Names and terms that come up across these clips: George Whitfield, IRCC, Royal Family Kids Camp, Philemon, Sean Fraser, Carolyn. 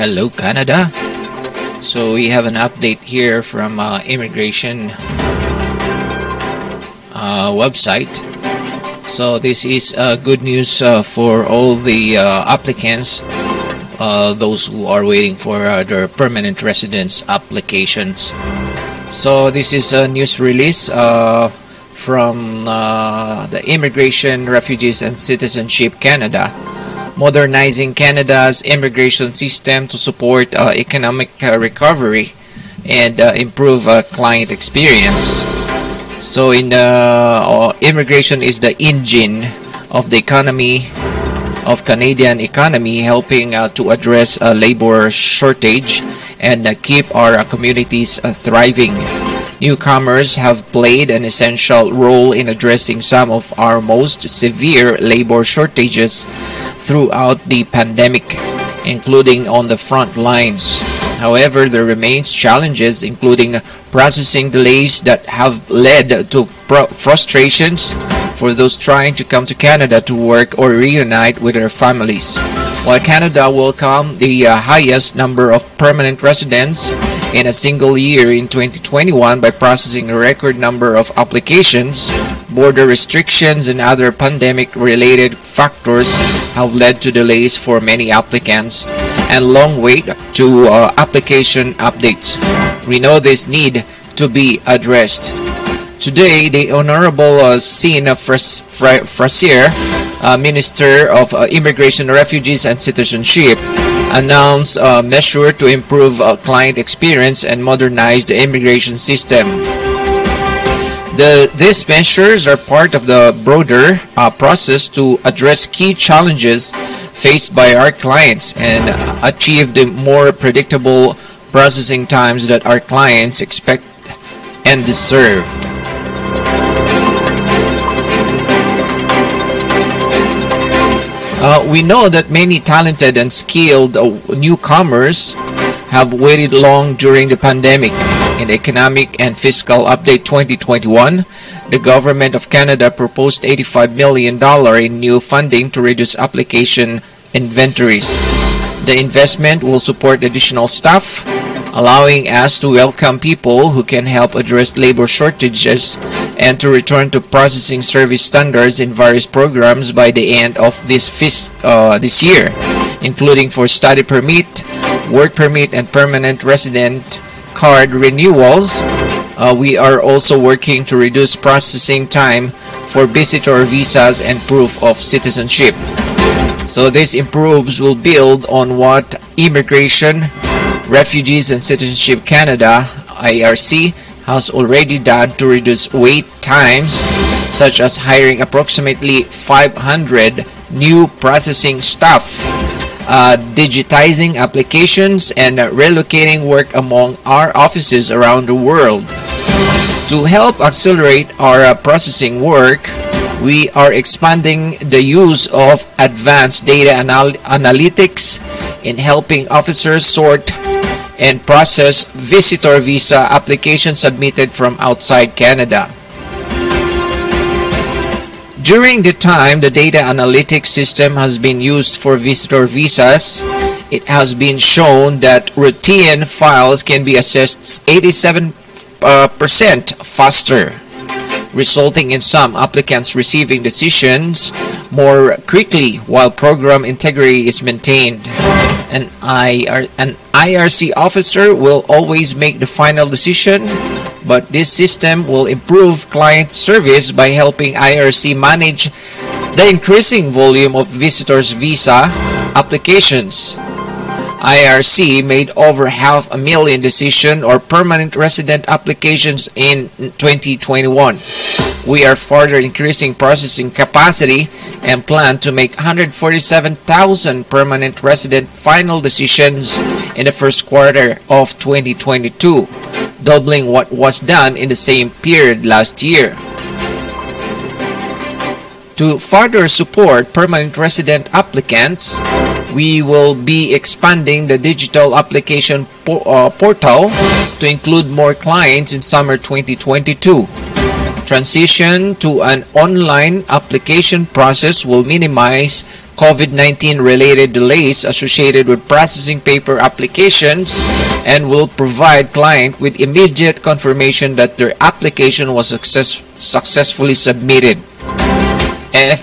Hello, Canada. So we have an update here from immigration website. So this is good news for all the applicants, those who are waiting for their permanent residence applications. So this is a news release from the Immigration, Refugees and Citizenship Canada, modernizing Canada's immigration system to support economic recovery and improve client experience. So in immigration is the engine of the economy, of Canadian economy, helping to address a labor shortage and keep our communities thriving. Newcomers have played an essential role in addressing some of our most severe labor shortages throughout the pandemic, including on the front lines. However, there remains challenges, including processing delays that have led to frustrations for those trying to come to Canada to work or reunite with their families. While Canada welcomed the highest number of permanent residents in a single year in 2021 by processing a record number of applications, border restrictions and other pandemic-related factors have led to delays for many applicants and long wait to application updates. We know this need to be addressed. Today, the Honorable Sean Fraser, Minister of Immigration, Refugees and Citizenship, announced a measure to improve client experience and modernize the immigration system. These measures are part of the broader process to address key challenges faced by our clients and achieve the more predictable processing times that our clients expect and deserve. We know that many talented and skilled newcomers have waited long during the pandemic. In Economic and Fiscal Update 2021, the Government of Canada proposed $85 million in new funding to reduce application inventories. The investment will support additional staff, allowing us to welcome people who can help address labor shortages and to return to processing service standards in various programs by the end of this year, including for study permit, work permit, and permanent resident card renewals. We are also working to reduce processing time for visitor visas and proof of citizenship. So these improvements will build on what Immigration, Refugees and Citizenship Canada (IRC) has already done to reduce wait times, such as hiring approximately 500 new processing staff, digitizing applications, and relocating work among our offices around the world. To help accelerate our processing work, we are expanding the use of advanced data analytics in helping officers sort and process visitor visa applications submitted from outside Canada. During the time the data analytics system has been used for visitor visas, it has been shown that routine files can be assessed 87% faster, resulting in some applicants receiving decisions more quickly while program integrity is maintained. An IRC officer will always make the final decision, but this system will improve client service by helping IRC manage the increasing volume of visitors' visa applications. IRC made over 500,000 decision or permanent resident applications in 2021. We are further increasing processing capacity and plan to make 147,000 permanent resident final decisions in the first quarter of 2022, doubling what was done in the same period last year. To further support permanent resident applicants, we will be expanding the digital application portal to include more clients in summer 2022. Transition to an online application process will minimize COVID-19 related delays associated with processing paper applications and will provide client with immediate confirmation that their application was successfully submitted.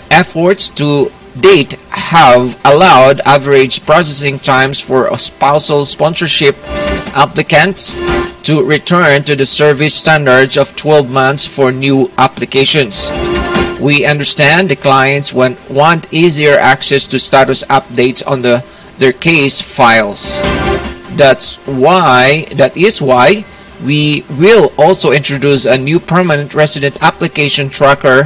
Efforts to date have allowed average processing times for spousal sponsorship applicants to return to the service standards of 12 months for new applications. We understand the clients want easier access to status updates on their case files. That is why we will also introduce a new permanent resident application tracker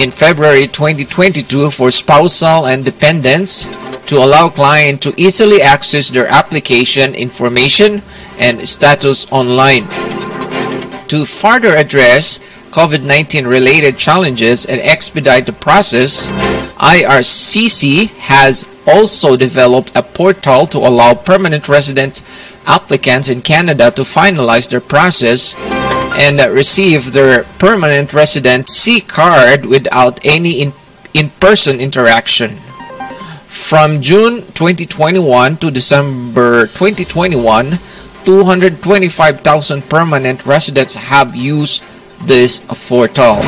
in February 2022 for spousal and dependents to allow clients to easily access their application information and status online. To further address COVID-19 related challenges and expedite the process, IRCC has also developed a portal to allow permanent resident applicants in Canada to finalize their process and receive their permanent resident C card without any in-person interaction. From June 2021 to December 2021, 225,000 permanent residents have used this portal.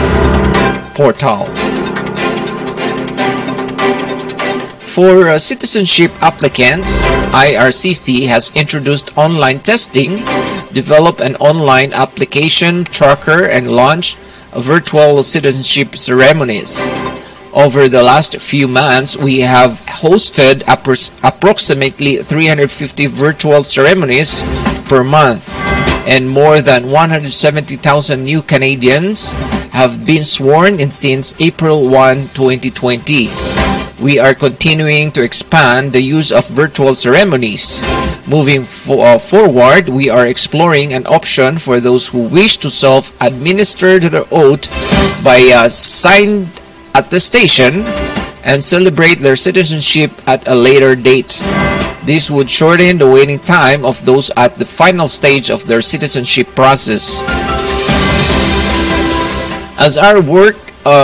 For citizenship applicants, IRCC has introduced online testing, developed an online application tracker, and launched virtual citizenship ceremonies. Over the last few months, we have hosted approximately 350 virtual ceremonies per month, and more than 170,000 new Canadians have been sworn in since April 1, 2020. We are continuing to expand the use of virtual ceremonies. Moving forward, we are exploring an option for those who wish to self-administer their oath by a signed attestation and celebrate their citizenship at a later date. This would shorten the waiting time of those at the final stage of their citizenship process. As our work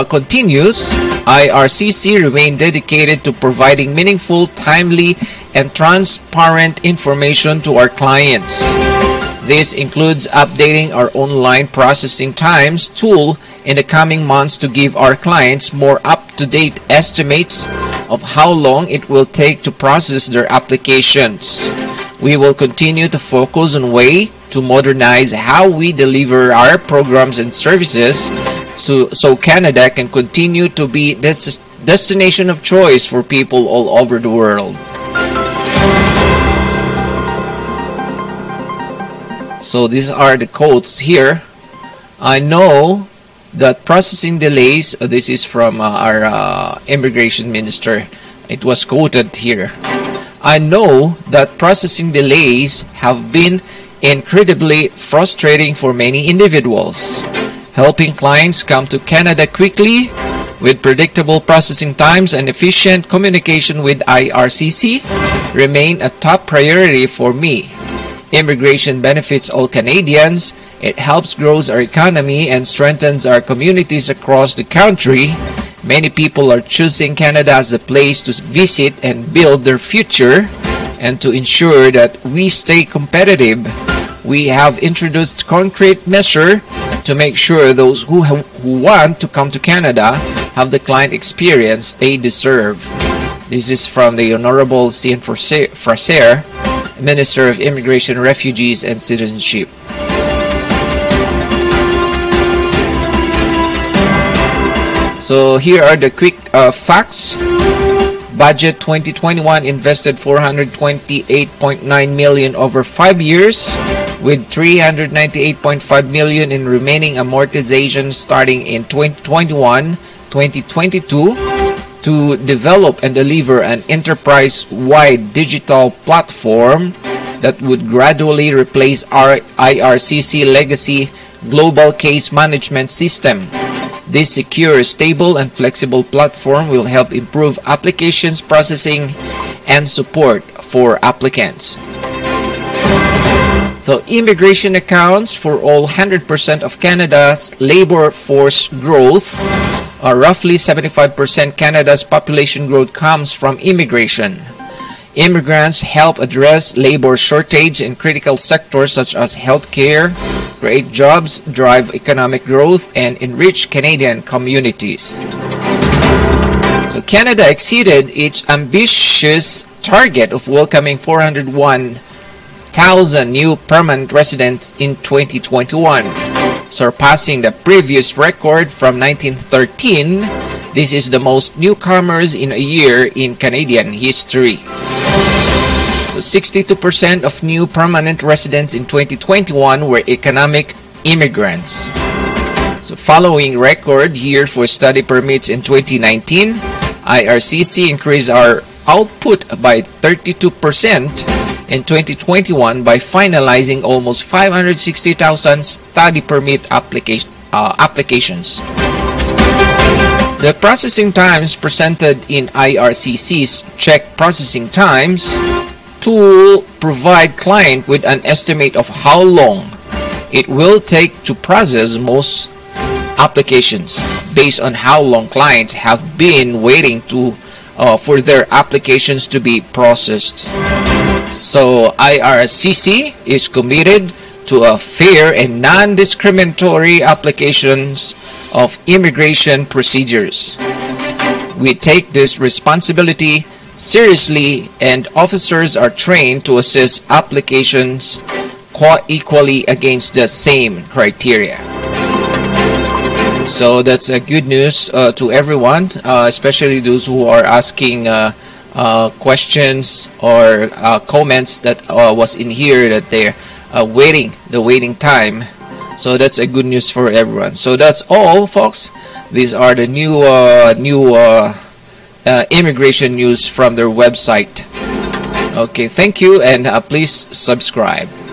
continues, IRCC remains dedicated to providing meaningful, timely, and transparent information to our clients. This includes updating our online processing times tool in the coming months to give our clients more up-to-date estimates of how long it will take to process their applications. We will continue to focus on ways to modernize how we deliver our programs and services so Canada can continue to be this destination of choice for people all over the world. So these are the quotes here. I know that processing delays, this is from our immigration minister. It was quoted here. I know that processing delays have been incredibly frustrating for many individuals. Helping clients come to Canada quickly with predictable processing times and efficient communication with IRCC remain a top priority for me. Immigration benefits all Canadians. It helps grow our economy and strengthens our communities across the country. Many people are choosing Canada as a place to visit and build their future. And to ensure that we stay competitive, we have introduced concrete measures to make sure those who want to come to Canada have the client experience they deserve. This is from the Honorable Sean Fraser, Minister of Immigration, Refugees and Citizenship. So here are the quick facts. Budget 2021 invested 428.9 million over 5 years, with 398.5 million in remaining amortization starting in 2021-2022 to develop and deliver an enterprise-wide digital platform that would gradually replace our IRCC legacy global case management system. This secure, stable, and flexible platform will help improve applications processing and support for applicants. So, immigration accounts for all 100% of Canada's labor force growth. Roughly 75% Canada's population growth comes from immigration. Immigrants help address labor shortage in critical sectors such as healthcare, create jobs, drive economic growth, and enrich Canadian communities. So Canada exceeded its ambitious target of welcoming 401,000 new permanent residents in 2021, surpassing the previous record from 1913. This is the most newcomers in a year in Canadian history. So 62% of new permanent residents in 2021 were economic immigrants. So following record year for study permits in 2019, IRCC increased our output by 32% in 2021 by finalizing almost 560,000 study permit applications. The processing times presented in IRCC's Check Processing Times tool provide client with an estimate of how long it will take to process most applications based on how long clients have been waiting to for their applications to be processed. So IRCC is committed to a fair and non-discriminatory applications of immigration procedures. We take this responsibility seriously, and officers are trained to assess applications equally against the same criteria. So that's good news to everyone, especially those who are asking questions or comments that was in here that they're waiting time. So that's a good news for everyone. So that's all, folks. These are the new immigration news from their website. Okay, thank you, and please subscribe.